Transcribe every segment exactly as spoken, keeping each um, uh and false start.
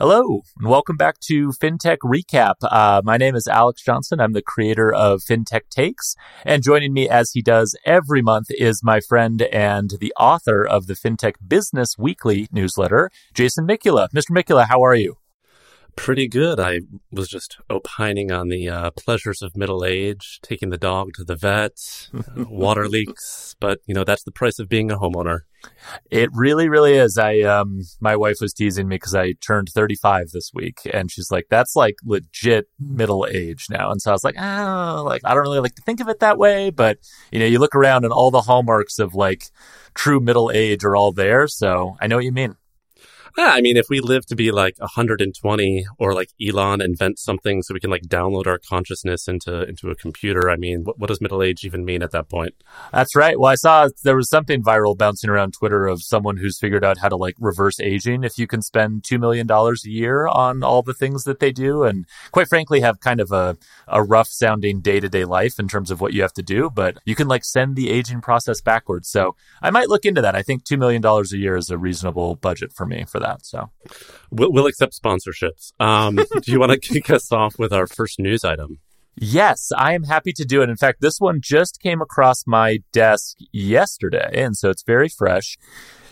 Hello, and welcome back to FinTech Recap. Uh, my name is Alex Johnson. I'm the creator of FinTech Takes. And joining me, as he does every month, is my friend and the author of the FinTech Business Weekly newsletter, Jason Mikula. Mister Mikula, how are you? Pretty good. I was just opining on the uh, pleasures of middle age, taking the dog to the vet, water leaks. But, you know, that's the price of being a homeowner. It really, really is. I, um, my wife was teasing me because I turned thirty-five this week, and she's like, "That's like legit middle age now." And so I was like, "Oh, like I don't really like to think of it that way." But you know, you look around, and all the hallmarks of like true middle age are all there. So I know what you mean. Yeah, I mean, if we live to be like one hundred twenty, or like Elon invents something so we can like download our consciousness into into a computer, I mean, what, what does middle age even mean at that point? That's right. Well, I saw there was something viral bouncing around Twitter of someone who's figured out how to like reverse aging. If you can spend two million dollars a year on all the things that they do, and quite frankly, have kind of a, a rough sounding day to day life in terms of what you have to do, but you can like send the aging process backwards. So I might look into that. I think two million dollars a year is a reasonable budget for me for that. So we'll, we'll accept sponsorships. Um, do you want to kick us off with our first news item? Yes, I am happy to do it. In fact, this one just came across my desk yesterday, and so it's very fresh.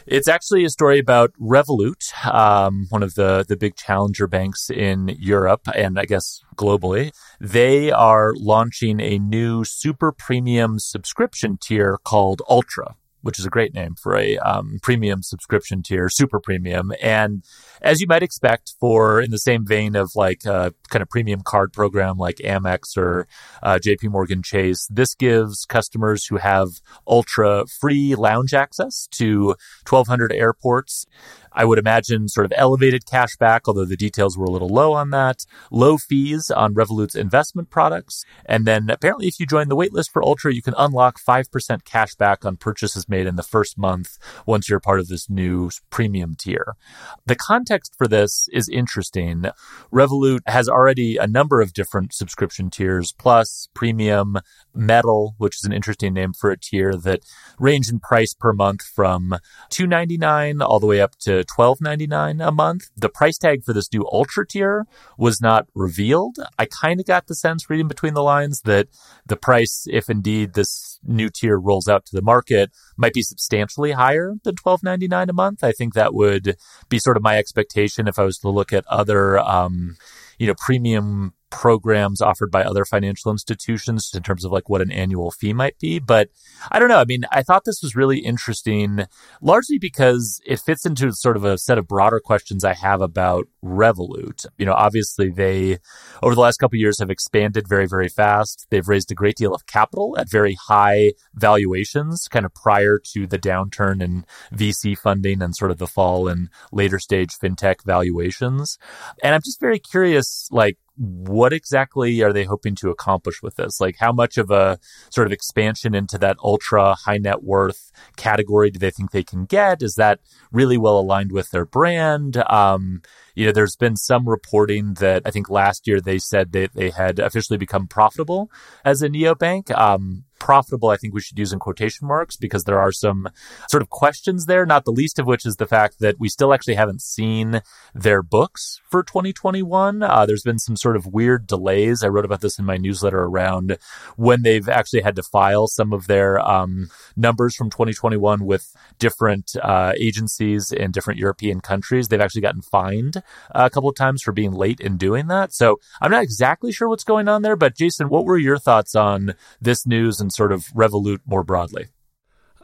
It's actually a story about Revolut, um, one of the, the big challenger banks in Europe and I guess globally. They are launching a new super premium subscription tier called Ultra, which is a great name for a um, premium subscription tier, super premium. And as you might expect, for in the same vein of like a kind of premium card program like Amex or uh, JPMorgan Chase, this gives customers who have Ultra free lounge access to twelve hundred airports. I would imagine sort of elevated cash back, although the details were a little low on that, low fees on Revolut's investment products. And then apparently if you join the waitlist for Ultra, you can unlock five percent cash back on purchases made in the first month once you're part of this new premium tier. The context for this is interesting. Revolut has already a number of different subscription tiers, plus premium, metal, which is an interesting name for a tier that range in price per month from two ninety-nine all the way up to twelve ninety-nine a month. The price tag for this new Ultra tier was not revealed. I kind of got the sense, reading between the lines, that the price, if indeed this new tier rolls out to the market, might be substantially higher than twelve ninety-nine a month. I think that would be sort of my expectation if I was to look at other, um, you know, premium programs offered by other financial institutions in terms of like what an annual fee might be. But I don't know. I mean, I thought this was really interesting, largely because it fits into sort of a set of broader questions I have about Revolut. You know, obviously they, over the last couple of years, have expanded very, very fast. They've raised a great deal of capital at very high valuations, kind of prior to the downturn in V C funding and sort of the fall in later stage fintech valuations. And I'm just very curious, like, what exactly are they hoping to accomplish with this? Like, how much of a sort of expansion into that ultra high net worth category do they think they can get? Is that really well aligned with their brand? Um, you know, there's been some reporting that I think last year they said that they had officially become profitable as a neobank. Um, profitable, I think we should use in quotation marks, because there are some sort of questions there, not the least of which is the fact that we still actually haven't seen their books for twenty twenty-one. Uh, there's been some sort of weird delays. I wrote about this in my newsletter around when they've actually had to file some of their um, numbers from twenty twenty-one with different uh, agencies in different European countries. They've actually gotten fined a couple of times for being late in doing that. So I'm not exactly sure what's going on there, but Jason, what were your thoughts on this news and sort of Revolut more broadly?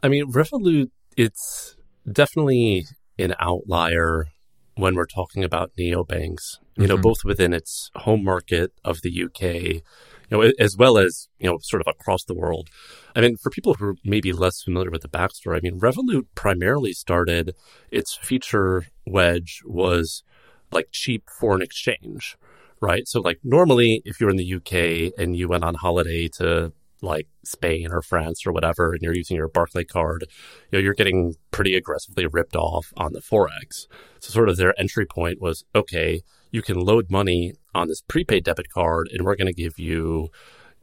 I mean, Revolut, it's definitely an outlier when we're talking about neobanks, you mm-hmm. know, both within its home market of the U K, you know, as well as, you know, sort of across the world. I mean, for people who are maybe less familiar with the backstory, I mean, Revolut primarily started, its feature wedge was like cheap foreign exchange, right? So like normally if you're in the U K and you went on holiday to like Spain or France or whatever, and you're using your Barclays card, you know, you're getting pretty aggressively ripped off on the Forex. So sort of their entry point was, okay, you can load money on this prepaid debit card, and we're going to give you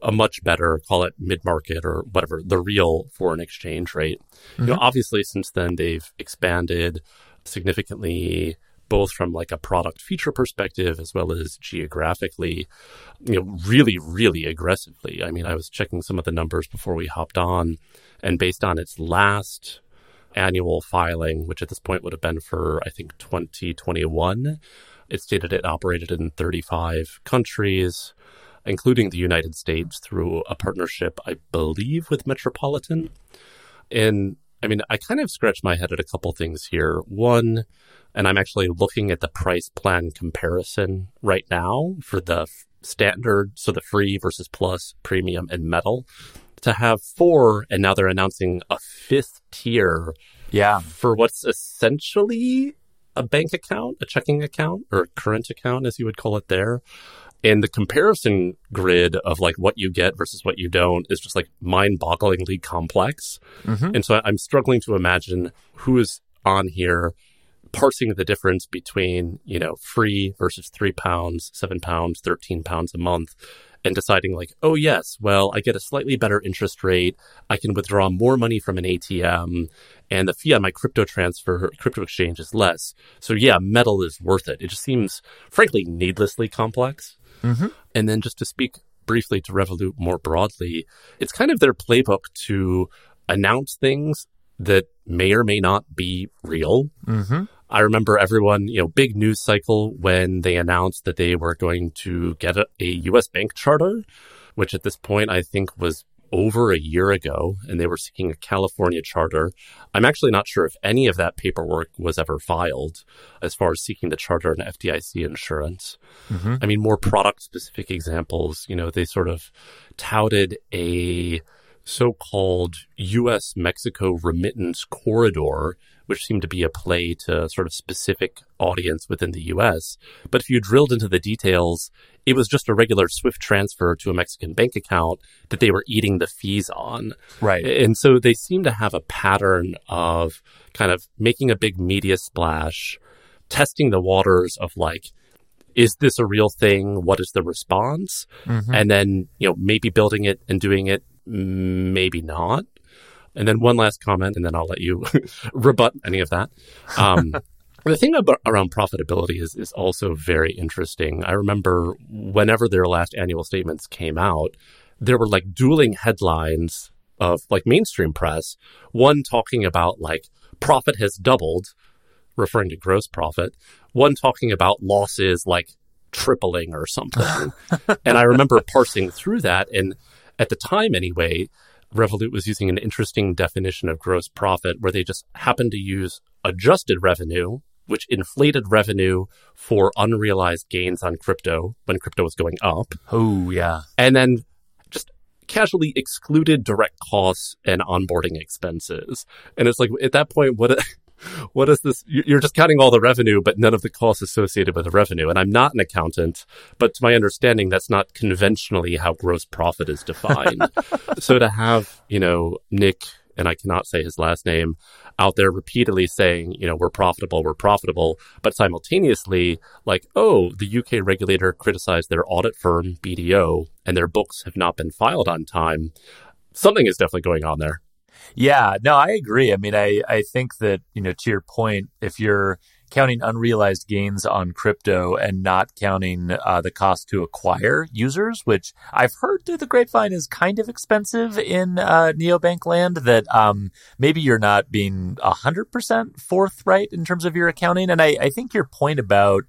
a much better, call it mid-market or whatever, the real foreign exchange rate. Mm-hmm. You know, obviously, since then, they've expanded significantly, both from like a product feature perspective as well as geographically, you know, really, really aggressively. I mean, I was checking some of the numbers before we hopped on, and based on its last annual filing, which at this point would have been for, I think, twenty twenty-one, it stated it operated in thirty-five countries, including the United States through a partnership, I believe, with Metropolitan. And I mean, I kind of scratched my head at a couple things here. One, and I'm actually looking at the price plan comparison right now for the standard, so the free versus plus, premium, and metal, to have four, and now they're announcing a fifth tier yeah. for what's essentially a bank account, a checking account, or a current account, as you would call it there. And the comparison grid of like what you get versus what you don't is just like mind-bogglingly complex. Mm-hmm. And so I'm struggling to imagine who is on here parsing the difference between, you know, free versus three pounds, seven pounds, thirteen pounds a month, and deciding like, oh, yes, well, I get a slightly better interest rate. I can withdraw more money from an A T M, and the fee on my crypto transfer, crypto exchange is less. So, yeah, metal is worth it. It just seems, frankly, needlessly complex. Mm-hmm. And then just to speak briefly to Revolut more broadly, it's kind of their playbook to announce things that may or may not be real. Mm-hmm. I remember everyone, you know, big news cycle when they announced that they were going to get a, a U S bank charter, which at this point I think was over a year ago, and they were seeking a California charter. I'm actually not sure if any of that paperwork was ever filed as far as seeking the charter and F D I C insurance. Mm-hmm. I mean, more product-specific examples, you know, they sort of touted a so-called U S Mexico remittance corridor, which seemed to be a play to sort of specific audience within the U S. But if you drilled into the details, it was just a regular SWIFT transfer to a Mexican bank account that they were eating the fees on. Right. And so they seem to have a pattern of kind of making a big media splash, testing the waters of like, is this a real thing? What is the response? Mm-hmm. And then, you know, maybe building it and doing it, maybe not. And then one last comment, and then I'll let you rebut any of that. Um, the thing about, around profitability is, is also very interesting. I remember whenever their last annual statements came out, there were like dueling headlines of like mainstream press, one talking about like profit has doubled, referring to gross profit, one talking about losses like tripling or something. And I remember parsing through that, and at the time, anyway, Revolut was using an interesting definition of gross profit where they just happened to use adjusted revenue, which inflated revenue for unrealized gains on crypto when crypto was going up. Oh, yeah. And then just casually excluded direct costs and onboarding expenses. And it's like, at that point, what... A- What is this? You're just counting all the revenue, but none of the costs associated with the revenue. And I'm not an accountant, but to my understanding, that's not conventionally how gross profit is defined. So to have, you know, Nick, and I cannot say his last name, out there repeatedly saying, you know, we're profitable, we're profitable, but simultaneously like, oh, the U K regulator criticized their audit firm, B D O, and their books have not been filed on time. Something is definitely going on there. Yeah, no, I agree. I mean, I, I think that, you know, to your point, if you're counting unrealized gains on crypto and not counting uh, the cost to acquire users, which I've heard through the grapevine is kind of expensive in uh, neobank land, that um, maybe you're not being one hundred percent forthright in terms of your accounting. And I, I think your point about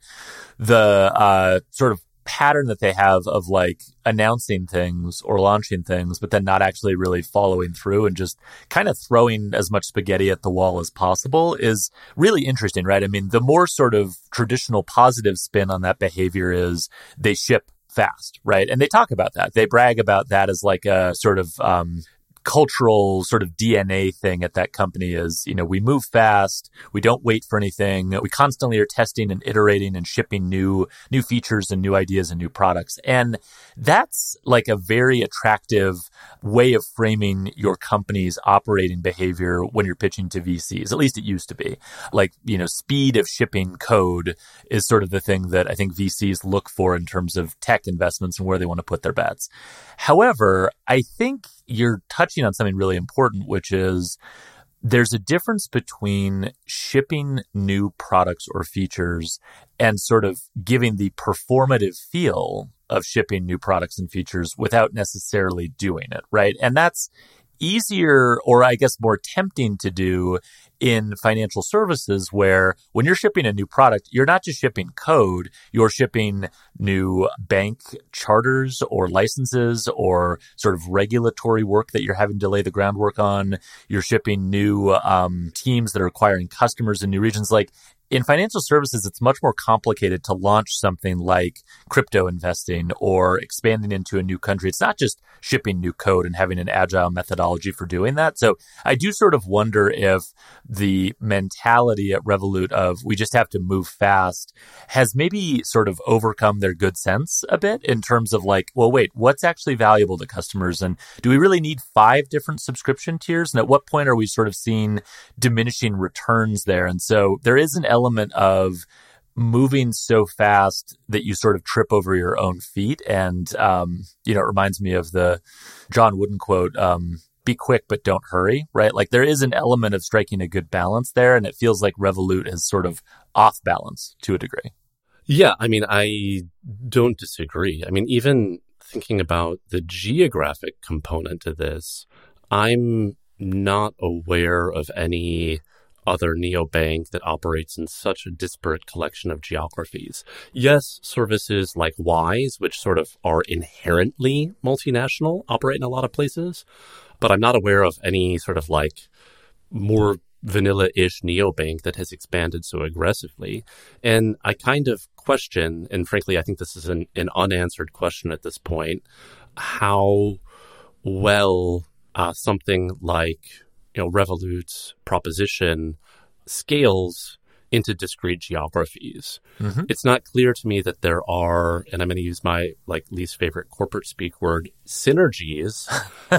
the uh, sort of pattern that they have of like announcing things or launching things, but then not actually really following through and just kind of throwing as much spaghetti at the wall as possible is really interesting, right? I mean, the more sort of traditional positive spin on that behavior is they ship fast, right? And they talk about that. They brag about that as like a sort of um, cultural sort of D N A thing at that company is, you know, we move fast, we don't wait for anything, we constantly are testing and iterating and shipping new new features and new ideas and new products. And that's like a very attractive way of framing your company's operating behavior when you're pitching to V Cs, at least it used to be. Like, you know, speed of shipping code is sort of the thing that I think V Cs look for in terms of tech investments and where they want to put their bets. However, I think you're touching on something really important, which is There's a difference between shipping new products or features and sort of giving the performative feel of shipping new products and features without necessarily doing it, right? And that's easier, or I guess more tempting to do in financial services, where when you're shipping a new product, you're not just shipping code, you're shipping new bank charters or licenses or sort of regulatory work that you're having to lay the groundwork on. You're shipping new um, teams that are acquiring customers in new regions. Like in financial services, it's much more complicated to launch something like crypto investing or expanding into a new country. It's not just shipping new code and having an agile methodology for doing that. So I do sort of wonder if the mentality at Revolut of we just have to move fast has maybe sort of overcome their good sense a bit in terms of like, well, wait, what's actually valuable to customers? And do we really need five different subscription tiers? And at what point are we sort of seeing diminishing returns there? And so there is an element of moving so fast that you sort of trip over your own feet. And, um, you know, it reminds me of the John Wooden quote, um, be quick, but don't hurry, right? Like there is an element of striking a good balance there. And it feels like Revolut is sort of off balance to a degree. Yeah. I mean, I don't disagree. I mean, even thinking about the geographic component to this, I'm not aware of any other neobank that operates in such a disparate collection of geographies. Yes, services like WISE, which sort of are inherently multinational, operate in a lot of places, but I'm not aware of any sort of like more vanilla-ish neobank that has expanded so aggressively. And I kind of question, and frankly, I think this is an, an unanswered question at this point, how well uh, something like you know, Revolut's proposition scales into discrete geographies. Mm-hmm. It's not clear to me that there are, and I'm going to use my like least favorite corporate speak word, synergies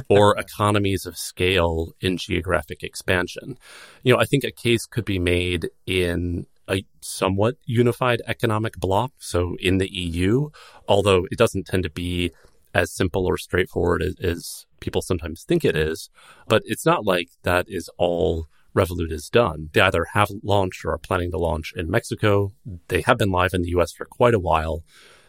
or economies of scale in geographic expansion. You know, I think a case could be made in a somewhat unified economic bloc, so in the E U, although it doesn't tend to be as simple or straightforward as, as people sometimes think it is. But it's not like that is all Revolut has done. They either have launched or are planning to launch in Mexico. They have been live in the U S for quite a while.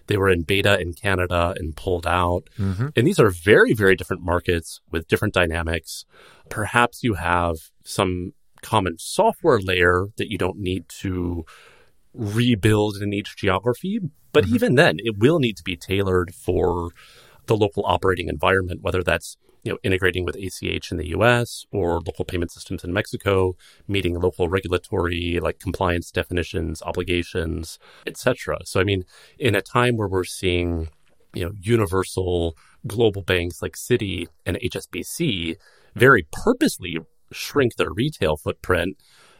They were in beta in Canada and pulled out. Mm-hmm. And these are very, very different markets with different dynamics. Perhaps you have some common software layer that you don't need to rebuild in each geography. But mm-hmm. even then, it will need to be tailored for the local operating environment, whether that's you know integrating with A C H in the U S or local payment systems in Mexico, meeting local regulatory like compliance definitions, obligations, et cetera. So I mean, in a time where we're seeing you know universal global banks like Citi and H S B C very purposely shrink their retail footprint,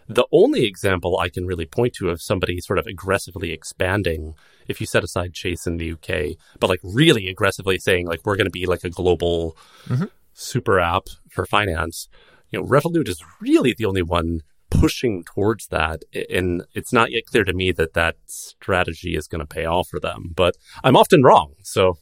the only example I can really point to of somebody sort of aggressively expanding, if you set aside Chase in the U K, but like really aggressively saying like, we're going to be like a global mm-hmm. super app for finance, you know, Revolut is really the only one pushing towards that. And it's not yet clear to me that that strategy is going to pay off for them, but I'm often wrong. So...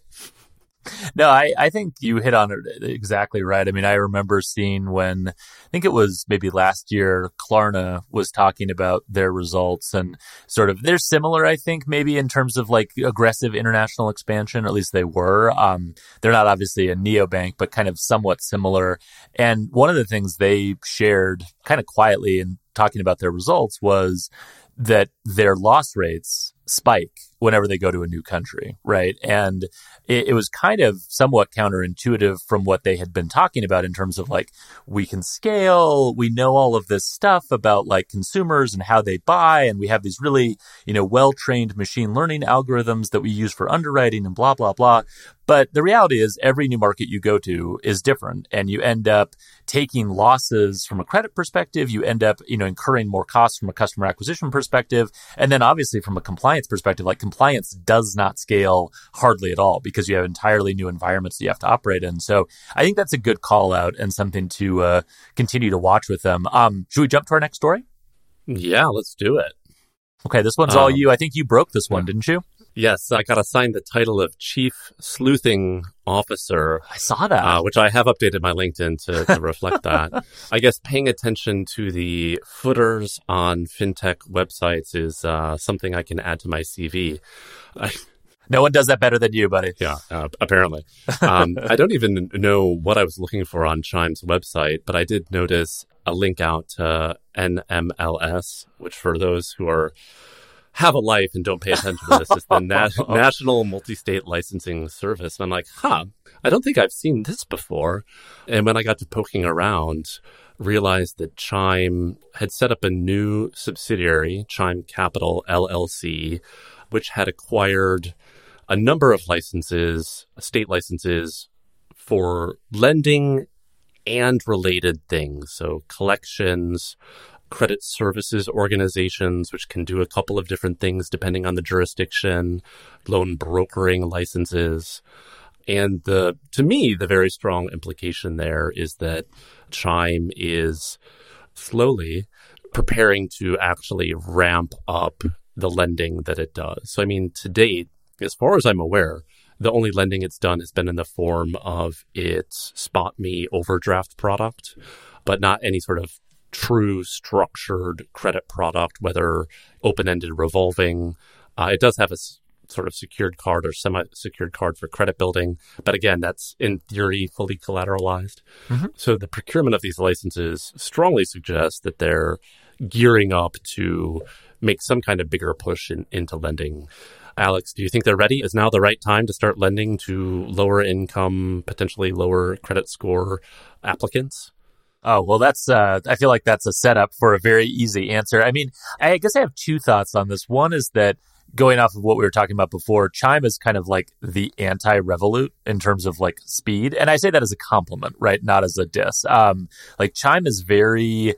No, I, I think you hit on it exactly right. I mean, I remember seeing when, I think it was maybe last year, Klarna was talking about their results and sort of, they're similar, I think, maybe in terms of like aggressive international expansion, or at least they were. Um, they're not obviously a neobank, but kind of somewhat similar. And one of the things they shared kind of quietly in talking about their results was that their loss rates spike whenever they go to a new country, right? And it, it was kind of somewhat counterintuitive from what they had been talking about in terms of like, we can scale, we know all of this stuff about like consumers and how they buy, and we have these really, you know, well-trained machine learning algorithms that we use for underwriting and blah, blah, blah. But the reality is every new market you go to is different, and you end up taking losses from a credit perspective. You end up, you know, incurring more costs from a customer acquisition perspective. And then obviously from a compliance perspective, like compliance does not scale hardly at all because you have entirely new environments that you have to operate in. So I think that's a good call out and something to uh, continue to watch with them. Um, should we jump to our next story? Yeah, let's do it. Okay, this one's um, all you. I think you broke this one, yeah. didn't you? Yes, I got assigned the title of Chief Sleuthing Officer. I saw that. Uh, which I have updated my LinkedIn to, to reflect that. I guess paying attention to the footers on fintech websites is uh, something I can add to my C V. I, No one does that better than you, buddy. Yeah, uh, apparently. Um, I don't even know what I was looking for on Chime's website, but I did notice a link out to N M L S, which for those who are have a life and don't pay attention to this, is the na- National Multi-State Licensing Service. And I'm like, huh, I don't think I've seen this before. And when I got to poking around, realized that Chime had set up a new subsidiary, Chime Capital L L C, which had acquired a number of licenses, state licenses for lending and related things. So collections, credit services organizations, which can do a couple of different things depending on the jurisdiction, loan brokering licenses. And the to me, the very strong implication there is that Chime is slowly preparing to actually ramp up the lending that it does. So, I mean, to date, as far as I'm aware, the only lending it's done has been in the form of its SpotMe overdraft product, but not any sort of true structured credit product, whether open-ended revolving. Uh, it does have a s- sort of secured card or semi-secured card for credit building. But again, that's in theory fully collateralized. Mm-hmm. So the procurement of these licenses strongly suggests that they're gearing up to make some kind of bigger push in, into lending. Alex, do you think they're ready? Is now the right time to start lending to lower income, potentially lower credit score applicants? Oh, well, that's, uh, I feel like that's a setup for a very easy answer. I mean, I guess I have two thoughts on this. One is that going off of what we were talking about before, Chime is kind of like the anti-Revolut in terms of like speed. And I say that as a compliment, right? Not as a diss. Um, like Chime is very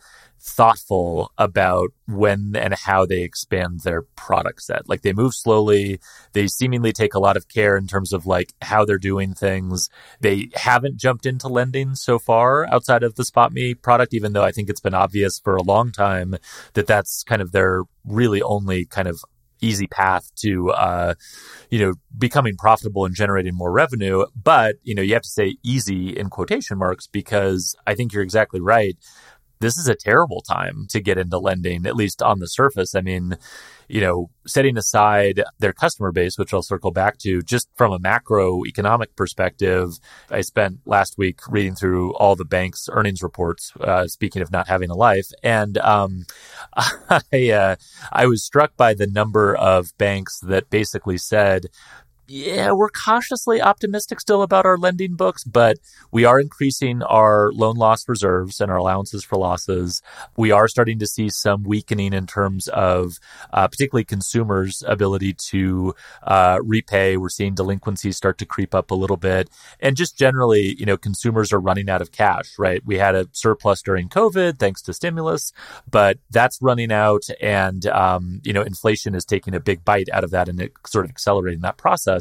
thoughtful about when and how they expand their product set. Like they move slowly. They seemingly take a lot of care in terms of like how they're doing things. They haven't jumped into lending so far outside of the SpotMe product, even though I think it's been obvious for a long time that that's kind of their really only kind of easy path to, uh, you know, becoming profitable and generating more revenue. But, you know, you have to say easy in quotation marks, because I think you're exactly right. This is a terrible time to get into lending, at least on the surface. I mean, you know, setting aside their customer base, which I'll circle back to, just from a macroeconomic perspective, I spent last week reading through all the banks' earnings reports, uh, speaking of not having a life. And um, I, uh, I was struck by the number of banks that basically said, yeah, we're cautiously optimistic still about our lending books, but we are increasing our loan loss reserves and our allowances for losses. We are starting to see some weakening in terms of uh, particularly consumers' ability to uh, repay. We're seeing delinquencies start to creep up a little bit. And just generally, you know, consumers are running out of cash, right? We had a surplus during COVID thanks to stimulus, but that's running out. And, um, you know, inflation is taking a big bite out of that and it sort of accelerating that process.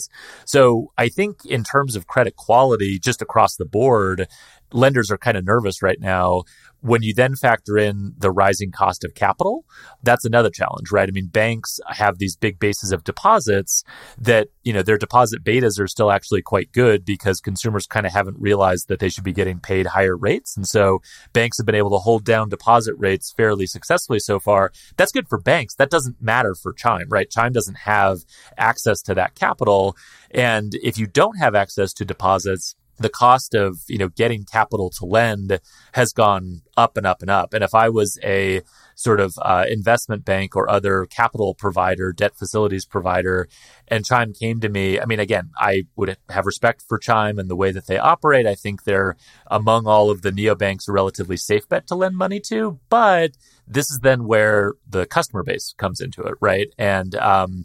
So I think in terms of credit quality, just across the board, lenders are kind of nervous right now. When you then factor in the rising cost of capital, that's another challenge, right? I mean, banks have these big bases of deposits that, you know, their deposit betas are still actually quite good because consumers kind of haven't realized that they should be getting paid higher rates. And so banks have been able to hold down deposit rates fairly successfully so far. That's good for banks. That doesn't matter for Chime, right? Chime doesn't have access to that capital. And if you don't have access to deposits, the cost of, you know, getting capital to lend has gone up and up and up. And if I was a sort of uh, investment bank or other capital provider, debt facilities provider, and Chime came to me, I mean, again, I would have respect for Chime and the way that they operate. I think they're among all of the neobanks a relatively safe bet to lend money to, but this is then where the customer base comes into it, right? And, um,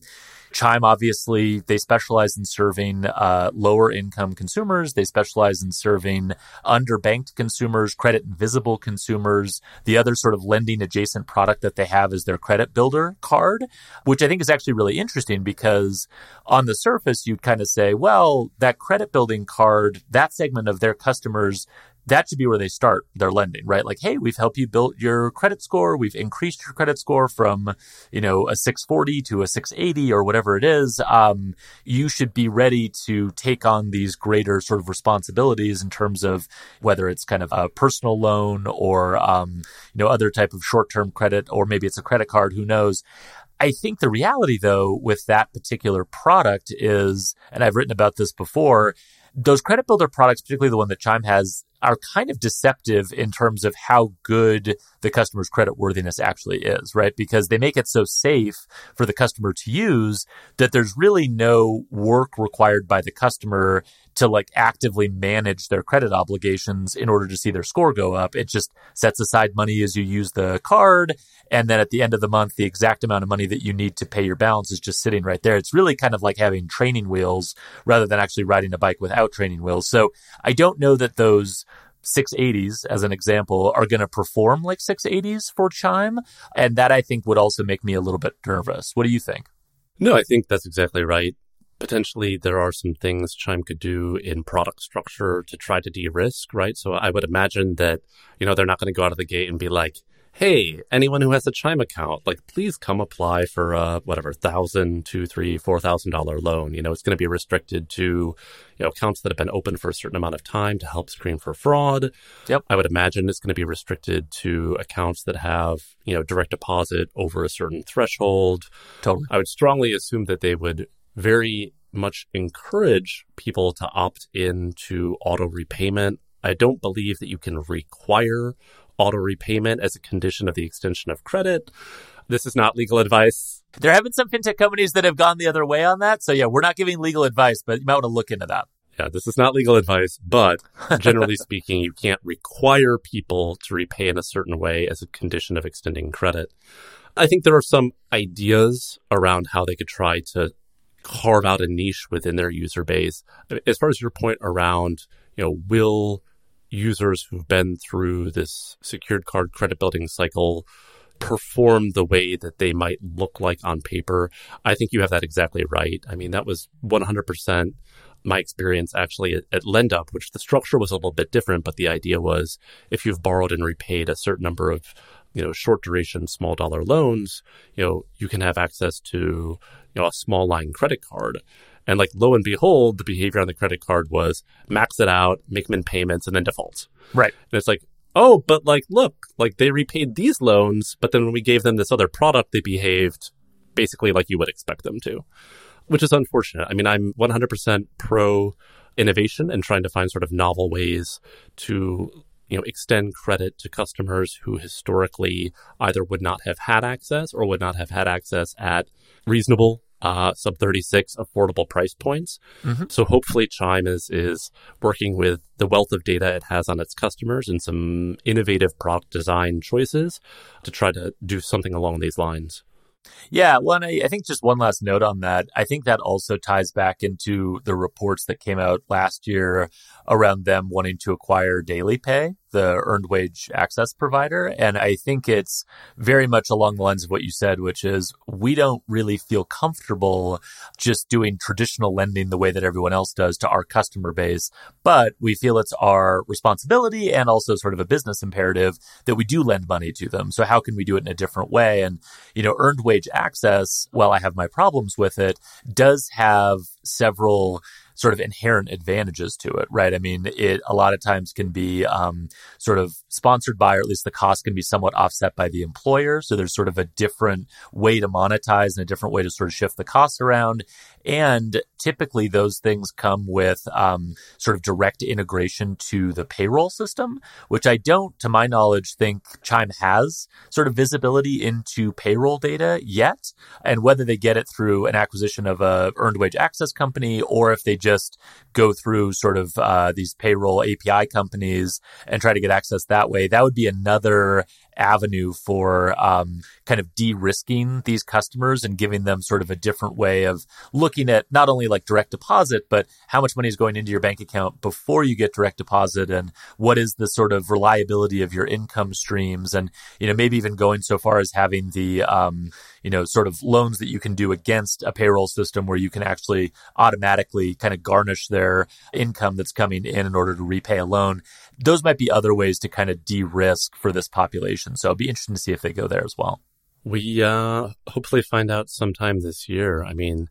Chime, obviously, they specialize in serving uh, lower-income consumers. They specialize in serving underbanked consumers, credit-invisible consumers. The other sort of lending-adjacent product that they have is their credit builder card, which I think is actually really interesting because on the surface, you'd kind of say, well, that credit building card, that segment of their customers, that should be where they start their lending, right? Like, hey, we've helped you build your credit score. We've increased your credit score from, you know, a six forty to a six eighty or whatever it is. Um, you should be ready to take on these greater sort of responsibilities in terms of whether it's kind of a personal loan or, um, you know, other type of short-term credit, or maybe it's a credit card, who knows? I think the reality, though, with that particular product is, and I've written about this before, those credit builder products, particularly the one that Chime has, are kind of deceptive in terms of how good the customer's credit worthiness actually is, right? Because they make it so safe for the customer to use that there's really no work required by the customer to like actively manage their credit obligations in order to see their score go up. It just sets aside money as you use the card. And then at the end of the month, the exact amount of money that you need to pay your balance is just sitting right there. It's really kind of like having training wheels rather than actually riding a bike without training wheels. So I don't know that those six eighties, as an example, are going to perform like six eighties for Chime. And that, I think, would also make me a little bit nervous. What do you think? No, I think that's exactly right. Potentially, there are some things Chime could do in product structure to try to de-risk, right? So I would imagine that, you know, they're not going to go out of the gate and be like, hey, anyone who has a Chime account, like, please come apply for a, whatever, one thousand dollars, two thousand three hundred dollars, four thousand dollars loan. You know, it's going to be restricted to, you know, accounts that have been open for a certain amount of time to help screen for fraud. Yep. I would imagine it's going to be restricted to accounts that have, you know, direct deposit over a certain threshold. Totally. I would strongly assume that they would very much encourage people to opt in to auto repayment. I don't believe that you can require auto repayment as a condition of the extension of credit. This is not legal advice. There have been some fintech companies that have gone the other way on that. So yeah, we're not giving legal advice, but you might want to look into that. Yeah, this is not legal advice, but generally speaking, you can't require people to repay in a certain way as a condition of extending credit. I think there are some ideas around how they could try to carve out a niche within their user base. As far as your point around, you know, will users who've been through this secured card credit building cycle perform the way that they might look like on paper? I think you have that exactly right. I mean, that was one hundred percent my experience actually at, at LendUp, which the structure was a little bit different, but the idea was if you've borrowed and repaid a certain number of, you know, short duration, small dollar loans, you know, you can have access to, you know, a small line credit card. And like, lo and behold, the behavior on the credit card was max it out, make min payments, and then default. Right. And it's like, oh, but like, look, like they repaid these loans, but then when we gave them this other product, they behaved basically like you would expect them to, which is unfortunate. I mean, I'm one hundred percent pro innovation and trying to find sort of novel ways to, you know, extend credit to customers who historically either would not have had access or would not have had access at reasonable Uh, sub thirty-six affordable price points. Mm-hmm. So hopefully Chime is is working with the wealth of data it has on its customers and some innovative product design choices to try to do something along these lines. Yeah. Well, and I, I think just one last note on that. I think that also ties back into the reports that came out last year around them wanting to acquire Daily Pay, the earned wage access provider. And I think it's very much along the lines of what you said, which is we don't really feel comfortable just doing traditional lending the way that everyone else does to our customer base. But we feel it's our responsibility and also sort of a business imperative that we do lend money to them. So how can we do it in a different way? And, you know, earned wage access, while I have my problems with it, does have several sort of inherent advantages to it, right? I mean, it a lot of times can be um, sort of sponsored by, or at least the cost can be somewhat offset by the employer. So there's sort of a different way to monetize and a different way to sort of shift the costs around. And typically those things come with um, sort of direct integration to the payroll system, which I don't, to my knowledge, think Chime has sort of visibility into payroll data yet. And whether they get it through an acquisition of a earned wage access company, or if they just go through sort of uh, these payroll A P I companies and try to get access that way, that would be another avenue for um, kind of de-risking these customers and giving them sort of a different way of looking at not only like direct deposit, but how much money is going into your bank account before you get direct deposit, and what is the sort of reliability of your income streams, and, you know, maybe even going so far as having the um, you know, sort of loans that you can do against a payroll system where you can actually automatically kind of garnish their income that's coming in in order to repay a loan. Those might be other ways to kind of de-risk for this population. So it'll be interesting to see if they go there as well. We uh, hopefully find out sometime this year. I mean,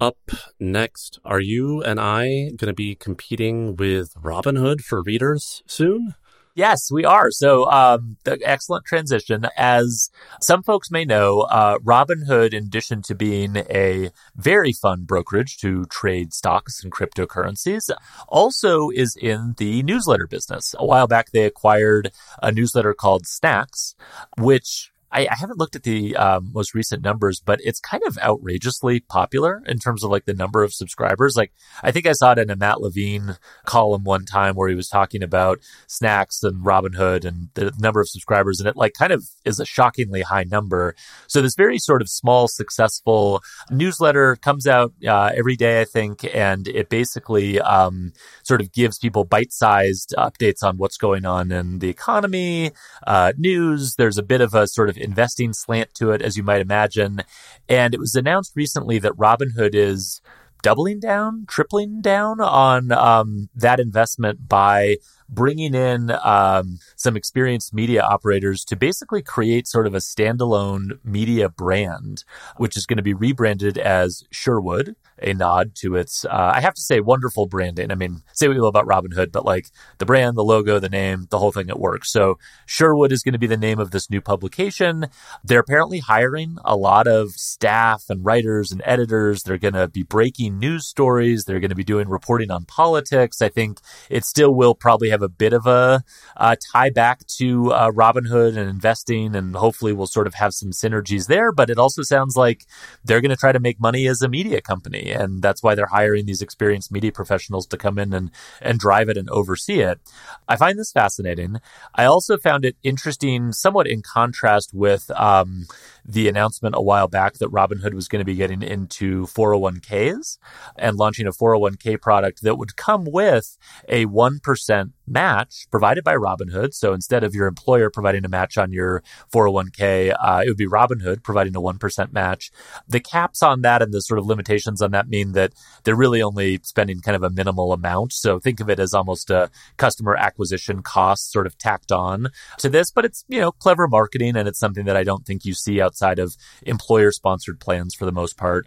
up next, are you and I going to be competing with Robinhood for readers soon? Yes, we are. So um, the excellent transition. As some folks may know, uh, Robinhood, in addition to being a very fun brokerage to trade stocks and cryptocurrencies, also is in the newsletter business. A while back, they acquired a newsletter called Snacks, which I, I haven't looked at the um, most recent numbers, but it's kind of outrageously popular in terms of like the number of subscribers. Like, I think I saw it in a Matt Levine column one time where he was talking about Snacks and Robinhood and the number of subscribers, and it like kind of is a shockingly high number. So this very sort of small, successful newsletter comes out uh, every day, I think, and it basically um, sort of gives people bite-sized updates on what's going on in the economy, uh, news. There's a bit of a sort of investing slant to it, as you might imagine. And it was announced recently that Robinhood is doubling down, tripling down on um, that investment by bringing in um, some experienced media operators to basically create sort of a standalone media brand, which is going to be rebranded as Sherwood, a nod to its, uh, I have to say, wonderful branding. I mean, say what you will about Robinhood, but like the brand, the logo, the name, the whole thing, it works. So Sherwood is going to be the name of this new publication. They're apparently hiring a lot of staff and writers and editors. They're going to be breaking news stories. They're going to be doing reporting on politics. I think it still will probably have a bit of a uh, tie back to uh, Robinhood and investing, and hopefully we'll sort of have some synergies there. But it also sounds like they're going to try to make money as a media company. And that's why they're hiring these experienced media professionals to come in and, and drive it and oversee it. I find this fascinating. I also found it interesting, somewhat in contrast with um, the announcement a while back that Robinhood was going to be getting into four oh one k's and launching a four oh one k product that would come with a one percent match provided by Robinhood. So instead of your employer providing a match on your four oh one k, uh, it would be Robinhood providing a one percent match. The caps on that and the sort of limitations on that mean that they're really only spending kind of a minimal amount. So think of it as almost a customer acquisition cost sort of tacked on to this. But it's, you know, clever marketing, and it's something that I don't think you see outside of employer-sponsored plans for the most part.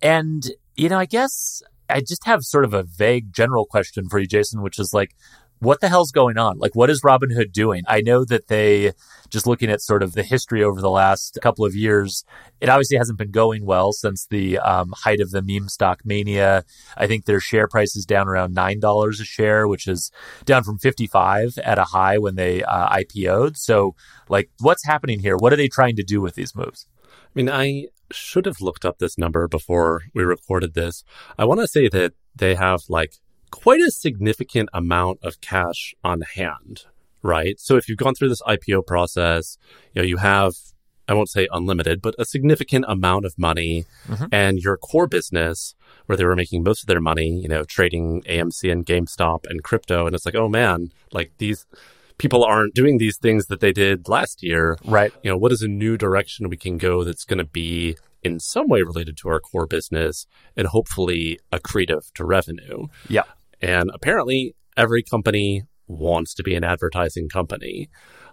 And, you know, I guess I just have sort of a vague general question for you, Jason, which is like, what the hell's going on? Like, what is Robinhood doing? I know that they, just looking at sort of the history over the last couple of years, it obviously hasn't been going well since the um, height of the meme stock mania. I think their share price is down around nine dollars a share, which is down from fifty-five at a high when they uh, I P O'd. So, like, what's happening here? What are they trying to do with these moves? I mean, I should have looked up this number before we recorded this. I want to say that they have, like, quite a significant amount of cash on hand, right? So if you've gone through this I P O process, you know, you have, I won't say unlimited, but a significant amount of money, mm-hmm. and your core business where they were making most of their money, you know, trading A M C and GameStop and crypto. And it's like, oh man, like these people aren't doing these things that they did last year. Right. You know, what is a new direction we can go that's going to be in some way related to our core business and hopefully accretive to revenue? Yeah. And apparently every company wants to be an advertising company.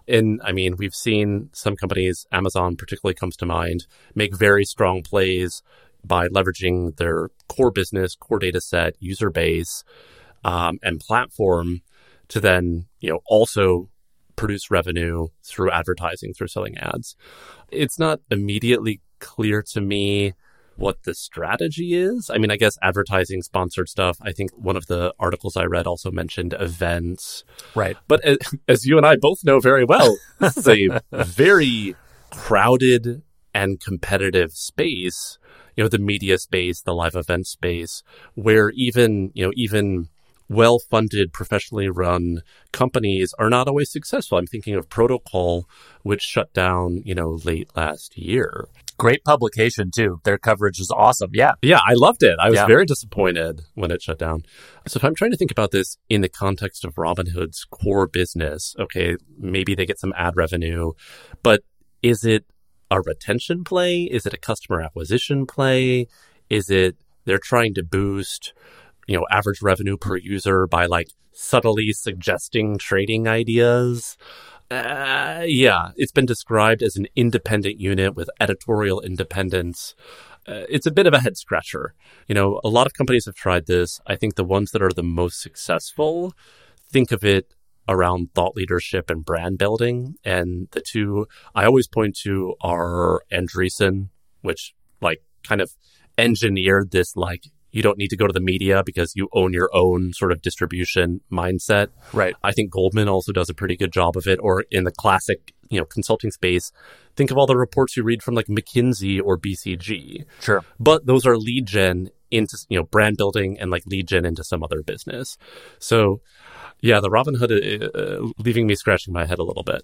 And I mean, we've seen some companies, Amazon particularly comes to mind, make very strong plays by leveraging their core business, core data set, user base, um, and platform to then, you know, also produce revenue through advertising, through selling ads. It's not immediately clear to me what the strategy is. I mean, I guess advertising, sponsored stuff. I think one of the articles I read also mentioned events. Right. But as, as you and I both know very well, this is a very crowded and competitive space, you know, the media space, the live event space, where even, you know, even well-funded, professionally run companies are not always successful. I'm thinking of Protocol, which shut down, you know, late last year. Great publication, too. Their coverage is awesome. Yeah. Yeah, I loved it. I was yeah. very disappointed when it shut down. So if I'm trying to think about this in the context of Robinhood's core business, okay, maybe they get some ad revenue, but is it a retention play? Is it a customer acquisition play? Is it they're trying to boost you know, average revenue per user by like subtly suggesting trading ideas. Uh, yeah, it's been described as an independent unit with editorial independence. Uh, it's a bit of a head scratcher. You know, a lot of companies have tried this. I think the ones that are the most successful think of it around thought leadership and brand building. And the two I always point to are Andreessen, which like kind of engineered this, like, you don't need to go to the media because you own your own sort of distribution mindset. Right. I think Goldman also does a pretty good job of it. Or in the classic, you know, consulting space, think of all the reports you read from like McKinsey or B C G. Sure. But those are lead gen into, you know, brand building and like lead gen into some other business. So yeah, the Robinhood uh, leaving me scratching my head a little bit.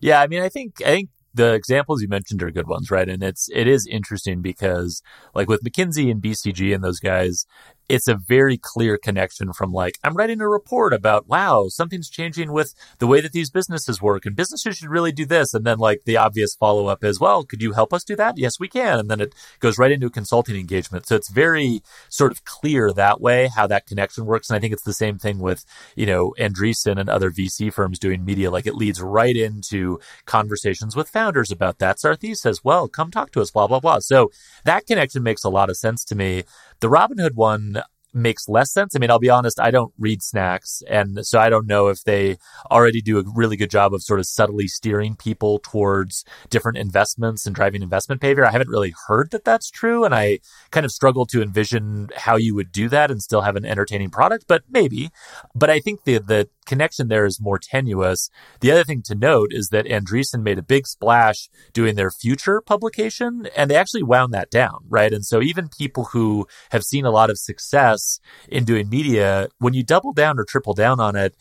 Yeah, I mean, I think, I think, the examples you mentioned are good ones, right? And it's it is interesting because, like with McKinsey and B C G and those guys, it's a very clear connection from like, I'm writing a report about, wow, something's changing with the way that these businesses work and businesses should really do this. And then like the obvious follow up is, well, could you help us do that? Yes, we can. And then it goes right into a consulting engagement. So it's very sort of clear that way how that connection works. And I think it's the same thing with, you know, Andreessen and other V C firms doing media. Like it leads right into conversations with founders about that's our thesis. Well, come talk to us, blah, blah, blah. So that connection makes a lot of sense to me. The Robinhood one makes less sense. I mean, I'll be honest, I don't read Snacks. And so I don't know if they already do a really good job of sort of subtly steering people towards different investments and driving investment behavior. I haven't really heard that that's true. And I kind of struggle to envision how you would do that and still have an entertaining product, but maybe. But I think the the connection there is more tenuous. The other thing to note is that Andreessen made a big splash doing their future publication, and they actually wound that down, right? And so even people who have seen a lot of success in doing media, when you double down or triple down on it,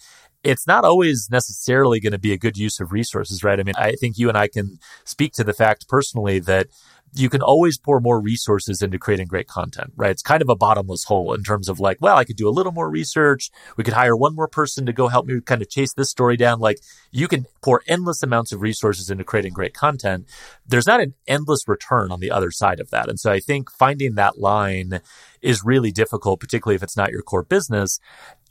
it's not always necessarily going to be a good use of resources, right? I mean, I think you and I can speak to the fact personally that you can always pour more resources into creating great content, right? It's kind of a bottomless hole in terms of like, well, I could do a little more research. We could hire one more person to go help me kind of chase this story down. Like you can pour endless amounts of resources into creating great content. There's not an endless return on the other side of that. And so I think finding that line is really difficult, particularly if it's not your core business.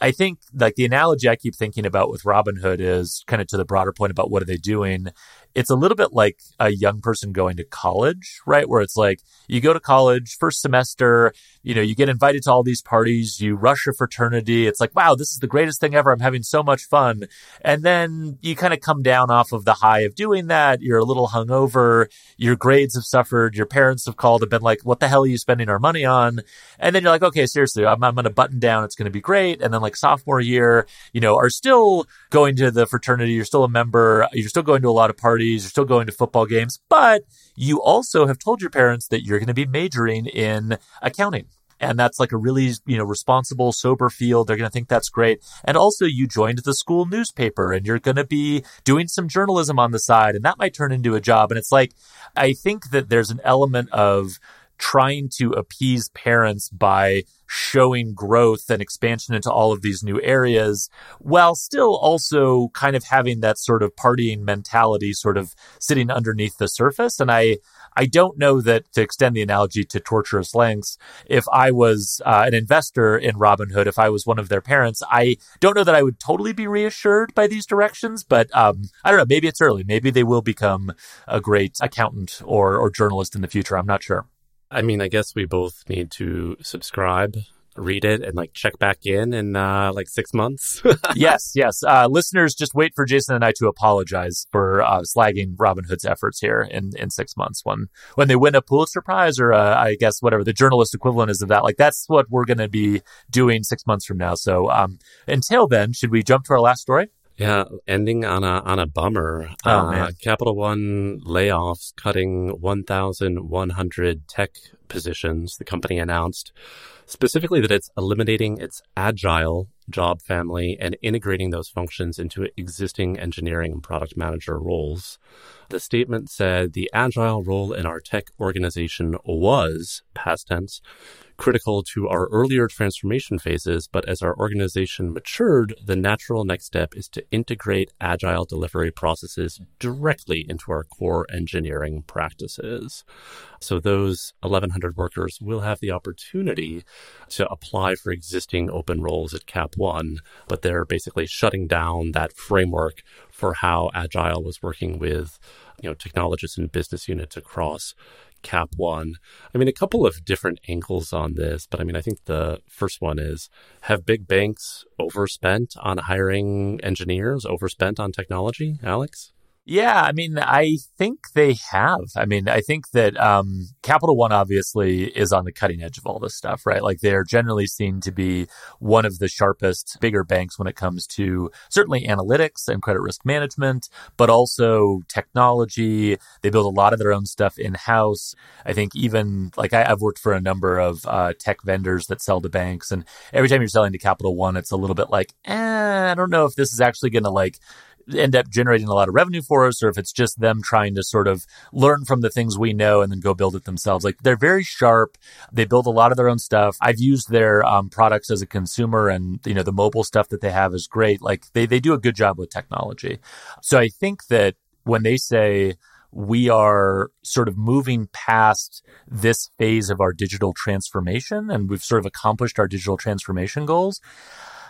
I think like the analogy I keep thinking about with Robinhood is kind of to the broader point about what are they doing. It's a little bit like a young person going to college, right? Where it's like you go to college first semester, you know, you get invited to all these parties, you rush your fraternity. It's like, wow, this is the greatest thing ever. I'm having so much fun. And then you kind of come down off of the high of doing that. You're a little hungover. Your grades have suffered. Your parents have called and been like, what the hell are you spending our money on? And then you're like, okay, seriously, I'm, I'm going to button down. It's going to be great. And then like sophomore year, you know, are still going to the fraternity. You're still a member. You're still going to a lot of parties. You're still going to football games, but you also have told your parents that you're going to be majoring in accounting. And that's like a really, you know, responsible, sober field. They're going to think that's great. And also you joined the school newspaper and you're going to be doing some journalism on the side and that might turn into a job. And it's like, I think that there's an element of trying to appease parents by showing growth and expansion into all of these new areas, while still also kind of having that sort of partying mentality sort of sitting underneath the surface. And I I don't know that, to extend the analogy to torturous lengths, if I was uh, an investor in Robinhood, if I was one of their parents, I don't know that I would totally be reassured by these directions. But um, I don't know, maybe it's early. Maybe they will become a great accountant or, or journalist in the future. I'm not sure. I mean, I guess we both need to subscribe, read it, and like check back in in uh, like six months. yes, yes. Uh, listeners, just wait for Jason and I to apologize for uh, slagging Robinhood's efforts here in, in six months when when they win a Pulitzer Prize or uh, I guess whatever the journalist equivalent is of that. Like that's what we're going to be doing six months from now. So um, until then, should we jump to our last story? Yeah, ending on a on a bummer. Oh, uh, Capital One layoffs cutting one thousand one hundred tech positions. The company announced specifically that it's eliminating its agile job family and integrating those functions into existing engineering and product manager roles. The statement said the agile role in our tech organization was, past tense, critical to our earlier transformation phases, but as our organization matured, the natural next step is to integrate agile delivery processes directly into our core engineering practices. So those eleven hundred workers will have the opportunity to apply for existing open roles at Cap One, but they're basically shutting down that framework for how Agile was working with, you know, technologists and business units across Cap One. I mean, a couple of different angles on this, but I mean, I think the first one is, have big banks overspent on hiring engineers, overspent on technology, Alex? Yeah, I mean, I think they have. I mean, I think that um, Capital One obviously is on the cutting edge of all this stuff, right? Like they're generally seen to be one of the sharpest, bigger banks when it comes to certainly analytics and credit risk management, but also technology. They build a lot of their own stuff in-house. I think even like I, I've worked for a number of uh, tech vendors that sell to banks, and every time you're selling to Capital One, it's a little bit like, eh, I don't know if this is actually going to like end up generating a lot of revenue for us, or if it's just them trying to sort of learn from the things we know and then go build it themselves. Like they're very sharp. They build a lot of their own stuff. I've used their um, products as a consumer, and you know the mobile stuff that they have is great. Like they they do a good job with technology. So I think that when they say we are sort of moving past this phase of our digital transformation and we've sort of accomplished our digital transformation goals,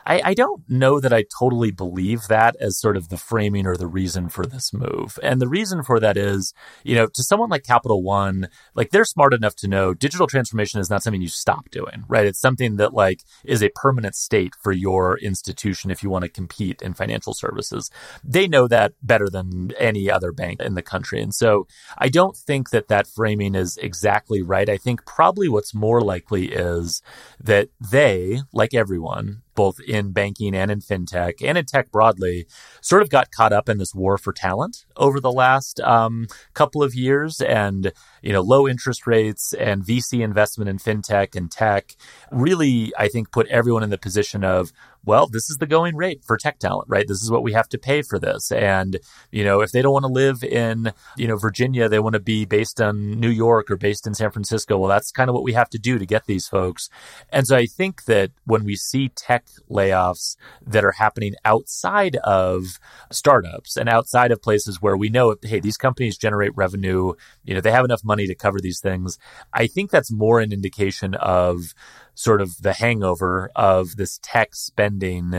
I, I don't know that I totally believe that as sort of the framing or the reason for this move. And the reason for that is, you know, to someone like Capital One, like they're smart enough to know digital transformation is not something you stop doing, right? It's something that like is a permanent state for your institution if you want to compete in financial services. They know that better than any other bank in the country. And so I don't think that that framing is exactly right. I think probably what's more likely is that they, like everyone, both in banking and in fintech and in tech broadly, sort of got caught up in this war for talent over the last um, couple of years. And, you know, low interest rates and V C investment in fintech and tech really, I think, put everyone in the position of, well, this is the going rate for tech talent, right? This is what we have to pay for this. And, you know, if they don't want to live in, you know, Virginia, they want to be based in New York or based in San Francisco. Well, that's kind of what we have to do to get these folks. And so I think that when we see tech layoffs that are happening outside of startups and outside of places where we know, hey, these companies generate revenue, you know, they have enough money to cover these things, I think that's more an indication of sort of the hangover of this tech spending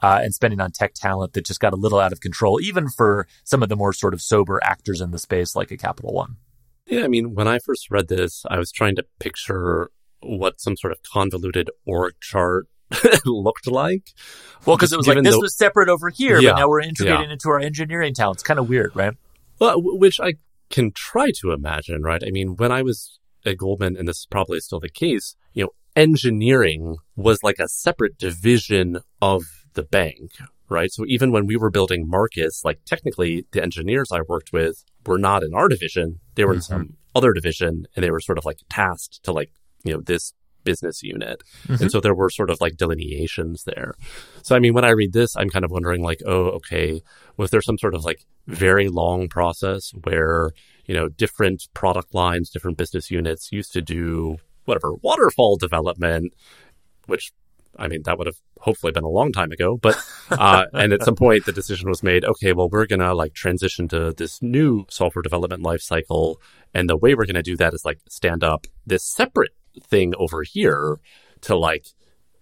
uh, and spending on tech talent that just got a little out of control, even for some of the more sort of sober actors in the space like a Capital One. Yeah, I mean, when I first read this, I was trying to picture what some sort of convoluted org chart looked like. Well, because it was like, this the... was separate over here, yeah, but now we're integrating yeah. into our engineering talent. It's kind of weird, right? Well, which I can try to imagine, right? I mean, when I was at Goldman, and this is probably still the case, you know, engineering was like a separate division of the bank, right? So even when we were building markets, like technically the engineers I worked with were not in our division. They were mm-hmm. in some other division, and they were sort of like tasked to like, you know, this business unit. Mm-hmm. And so there were sort of like delineations there. So, I mean, when I read this, I'm kind of wondering like, oh, okay, was there some sort of like very long process where, you know, different product lines, different business units used to do whatever, waterfall development, which, I mean, that would have hopefully been a long time ago. But uh, and at some point, the decision was made, okay, well, we're going to like transition to this new software development lifecycle. And the way we're going to do that is like stand up this separate thing over here to like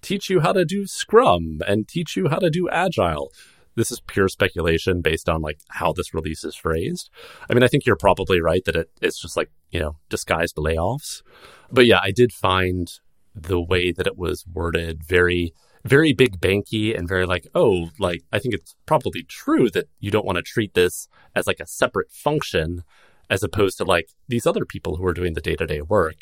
teach you how to do Scrum and teach you how to do Agile. This is pure speculation based on like how this release is phrased. I mean, I think you're probably right that it, it's just like, you know, disguised layoffs. But yeah, I did find the way that it was worded very, very big banky and very like, oh, like, I think it's probably true that you don't want to treat this as like a separate function as opposed to like these other people who are doing the day-to-day work.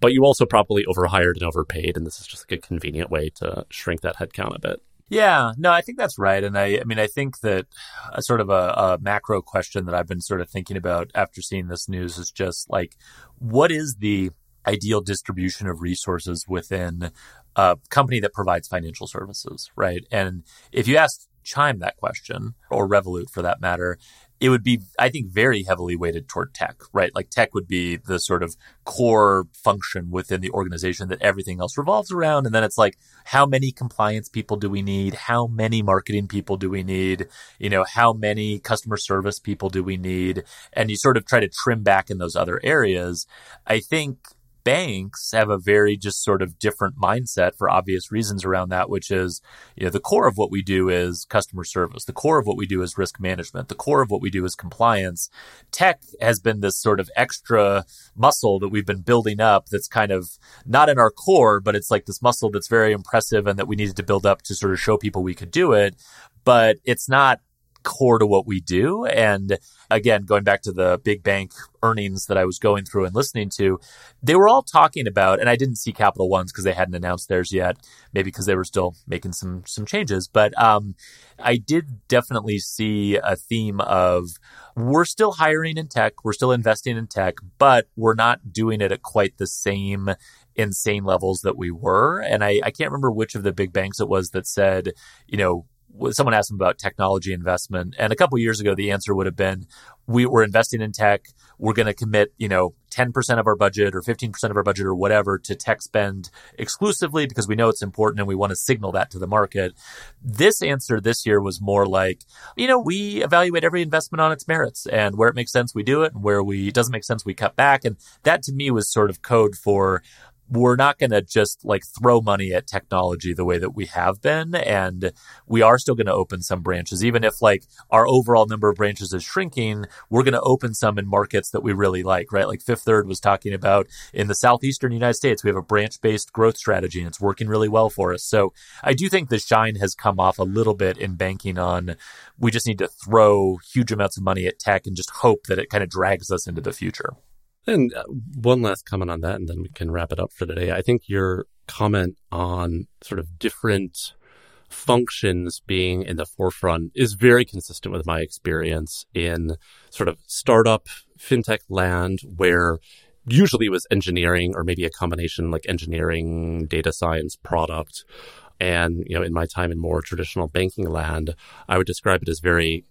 But you also probably overhired and overpaid, and this is just like a convenient way to shrink that headcount a bit. Yeah, no, I think that's right. And I, I mean, I think that a sort of a, a macro question that I've been sort of thinking about after seeing this news is just like, what is the ideal distribution of resources within a company that provides financial services, right? And if you ask Chime that question, or Revolut for that matter, it would be, I think, very heavily weighted toward tech, right? Like tech would be the sort of core function within the organization that everything else revolves around. And then it's like, how many compliance people do we need? How many marketing people do we need? You know, how many customer service people do we need? And you sort of try to trim back in those other areas. I think banks have a very just sort of different mindset for obvious reasons around that, which is, you know, the core of what we do is customer service. The core of what we do is risk management. The core of what we do is compliance. Tech has been this sort of extra muscle that we've been building up that's kind of not in our core, but it's like this muscle that's very impressive and that we needed to build up to sort of show people we could do it. But it's not core to what we do. And again, going back to the big bank earnings that I was going through and listening to, they were all talking about, and I didn't see Capital One's because they hadn't announced theirs yet, maybe because they were still making some some changes. But um, I did definitely see a theme of, we're still hiring in tech, we're still investing in tech, but we're not doing it at quite the same insane levels that we were. And I, I can't remember which of the big banks it was that said, you know, someone asked him about technology investment. And a couple of years ago, the answer would have been, we were investing in tech. We're going to commit, you know, ten percent of our budget or fifteen percent of our budget or whatever to tech spend exclusively because we know it's important and we want to signal that to the market. This answer this year was more like, you know, we evaluate every investment on its merits, and where it makes sense, we do it. And where we it doesn't make sense, we cut back. And that to me was sort of code for, we're not going to just like throw money at technology the way that we have been. And we are still going to open some branches, even if like our overall number of branches is shrinking, we're going to open some in markets that we really like, right? Like Fifth Third was talking about in the southeastern United States, we have a branch-based growth strategy and it's working really well for us. So I do think the shine has come off a little bit in banking on, we just need to throw huge amounts of money at tech and just hope that it kind of drags us into the future. And one last comment on that, and then we can wrap it up for today. I think your comment on sort of different functions being in the forefront is very consistent with my experience in sort of startup fintech land, where usually it was engineering or maybe a combination like engineering, data science, product. And, you know, in my time in more traditional banking land, I would describe it as very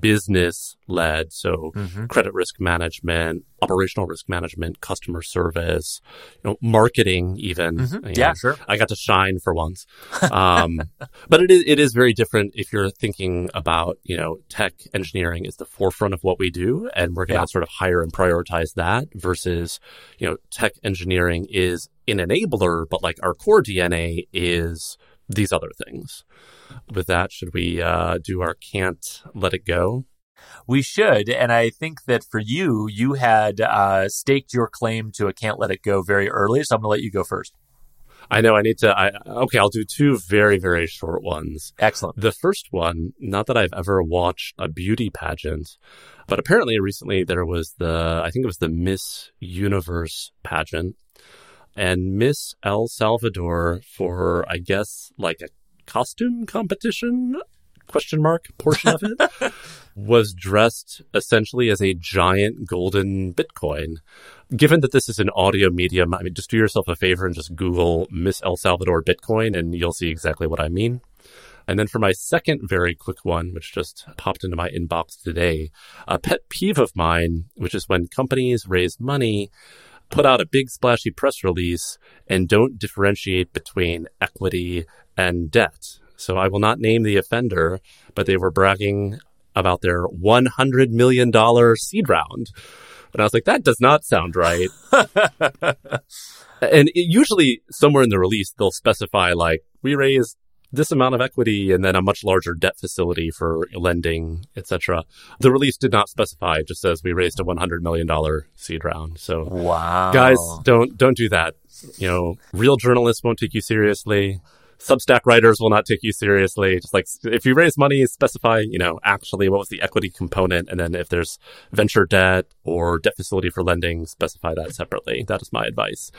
business-led, so mm-hmm. credit risk management, operational risk management, customer service, you know, marketing even. Mm-hmm. Yeah, know. Sure. I got to shine for once. Um, but it is, it is very different if you're thinking about, you know, tech engineering is the forefront of what we do, and we're going to yeah. sort of hire and prioritize that versus, you know, tech engineering is an enabler, but like our core D N A is these other things. With that, should we uh, do our can't let it go? We should. And I think that for you, you had uh, staked your claim to a can't let it go very early. So I'm going to let you go first. I know I need to. I, okay, I'll do two very, very short ones. Excellent. The first one, not that I've ever watched a beauty pageant, but apparently recently there was the, I think it was the Miss Universe pageant. And Miss El Salvador, for, I guess, like a costume competition, question mark, portion of it, was dressed essentially as a giant golden Bitcoin. Given that this is an audio medium, I mean, just do yourself a favor and just Google Miss El Salvador Bitcoin, and you'll see exactly what I mean. And then for my second very quick one, which just popped into my inbox today, a pet peeve of mine, which is when companies raise money, put out a big splashy press release, and don't differentiate between equity and debt. So I will not name the offender, but they were bragging about their one hundred million dollars seed round. And I was like, that does not sound right. And it, usually somewhere in the release, they'll specify like, we raised this amount of equity and then a much larger debt facility for lending, et cetera. The release did not specify; it just says we raised a one hundred million dollars seed round. So, wow, guys, don't don't do that. You know, real journalists won't take you seriously. Substack writers will not take you seriously. Just like if you raise money, specify, you know, actually what was the equity component, and then if there's venture debt or debt facility for lending, specify that separately. That is my advice.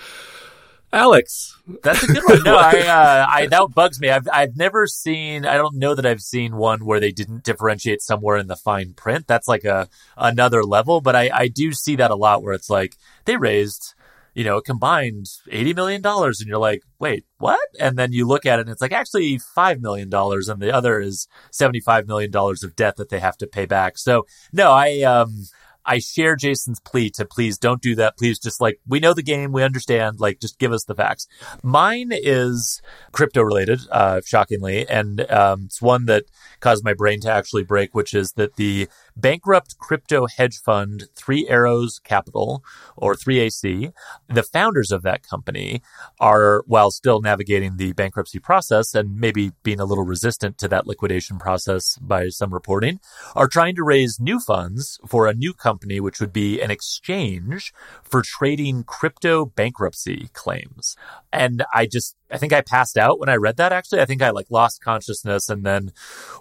Alex, that's a good one. No, I, uh, I that bugs me. I've I've never seen. I don't know that I've seen one where they didn't differentiate somewhere in the fine print. That's like a another level. But I I do see that a lot where it's like they raised, you know, combined eighty million dollars. And you're like, wait, what? And then you look at it and it's like actually five million dollars. And the other is seventy-five million dollars of debt that they have to pay back. So no, I, um, I share Jason's plea to please don't do that. Please just like, we know the game. We understand. Like, just give us the facts. Mine is crypto related, uh, shockingly. And um, it's one that caused my brain to actually break, which is that the bankrupt crypto hedge fund, Three Arrows Capital, or three A C, the founders of that company are, while still navigating the bankruptcy process and maybe being a little resistant to that liquidation process by some reporting, are trying to raise new funds for a new company, which would be an exchange for trading crypto bankruptcy claims. And I just, I think I passed out when I read that, actually. I think I like lost consciousness and then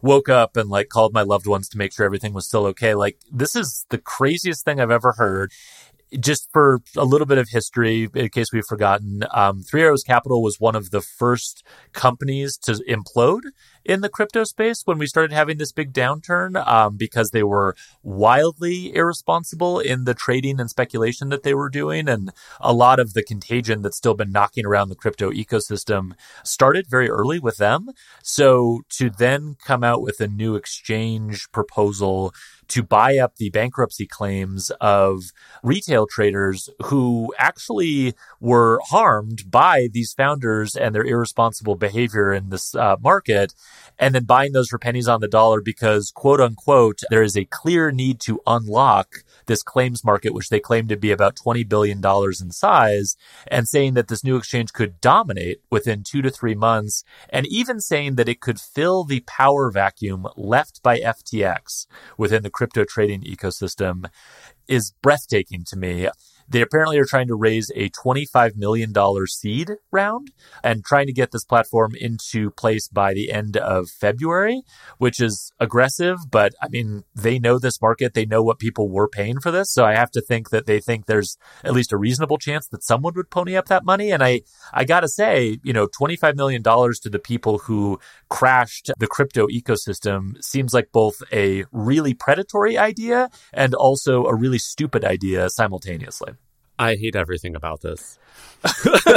woke up and like called my loved ones to make sure everything was still okay. Like, this is the craziest thing I've ever heard. Just for a little bit of history, in case we've forgotten, um, Three Arrows Capital was one of the first companies to implode in the crypto space when we started having this big downturn, um, because they were wildly irresponsible in the trading and speculation that they were doing. And a lot of the contagion that's still been knocking around the crypto ecosystem started very early with them. So to then come out with a new exchange proposal to buy up the bankruptcy claims of retail traders who actually were harmed by these founders and their irresponsible behavior in this uh, market, and then buying those for pennies on the dollar because, quote unquote, there is a clear need to unlock this claims market, which they claim to be about twenty billion dollars in size, and saying that this new exchange could dominate within two to three months, and even saying that it could fill the power vacuum left by F T X within the crypto trading ecosystem is breathtaking to me. They apparently are trying to raise a twenty-five million dollars seed round and trying to get this platform into place by the end of February, which is aggressive. But I mean, they know this market. They know what people were paying for this. So I have to think that they think there's at least a reasonable chance that someone would pony up that money. And I, I got to say, you know, twenty-five million dollars to the people who crashed the crypto ecosystem seems like both a really predatory idea and also a really stupid idea simultaneously. I hate everything about this. it's,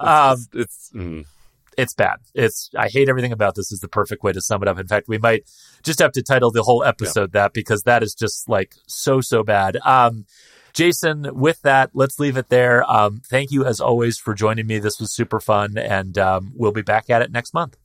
um, it's, mm. it's bad. It's I hate everything about this is the perfect way to sum it up. In fact, we might just have to title the whole episode yeah. that, because that is just like so, so bad. Um, Jason, with that, let's leave it there. Um, thank you, as always, for joining me. This was super fun, and um, we'll be back at it next month.